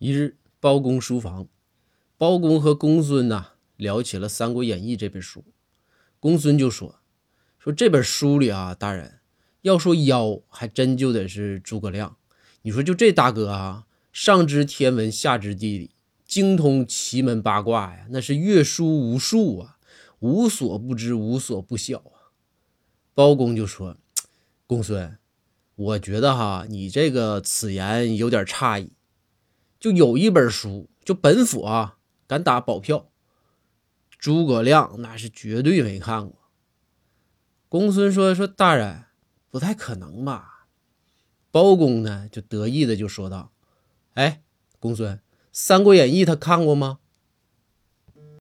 一日，包公书房，包公和公孙聊起了《三国演义》这本书。公孙就说这本书里大人要说妖，还真就得是诸葛亮。你说就这大哥上知天文下知地理，精通奇门八卦呀，那是阅书无数无所不知无所不晓包公就说，公孙，我觉得你这个此言有点诧异，就有一本书，就本府敢打保票，诸葛亮那是绝对没看过。公孙说大人不太可能吧。包公就得意的就说道，哎，公孙，《三国演义》他看过吗？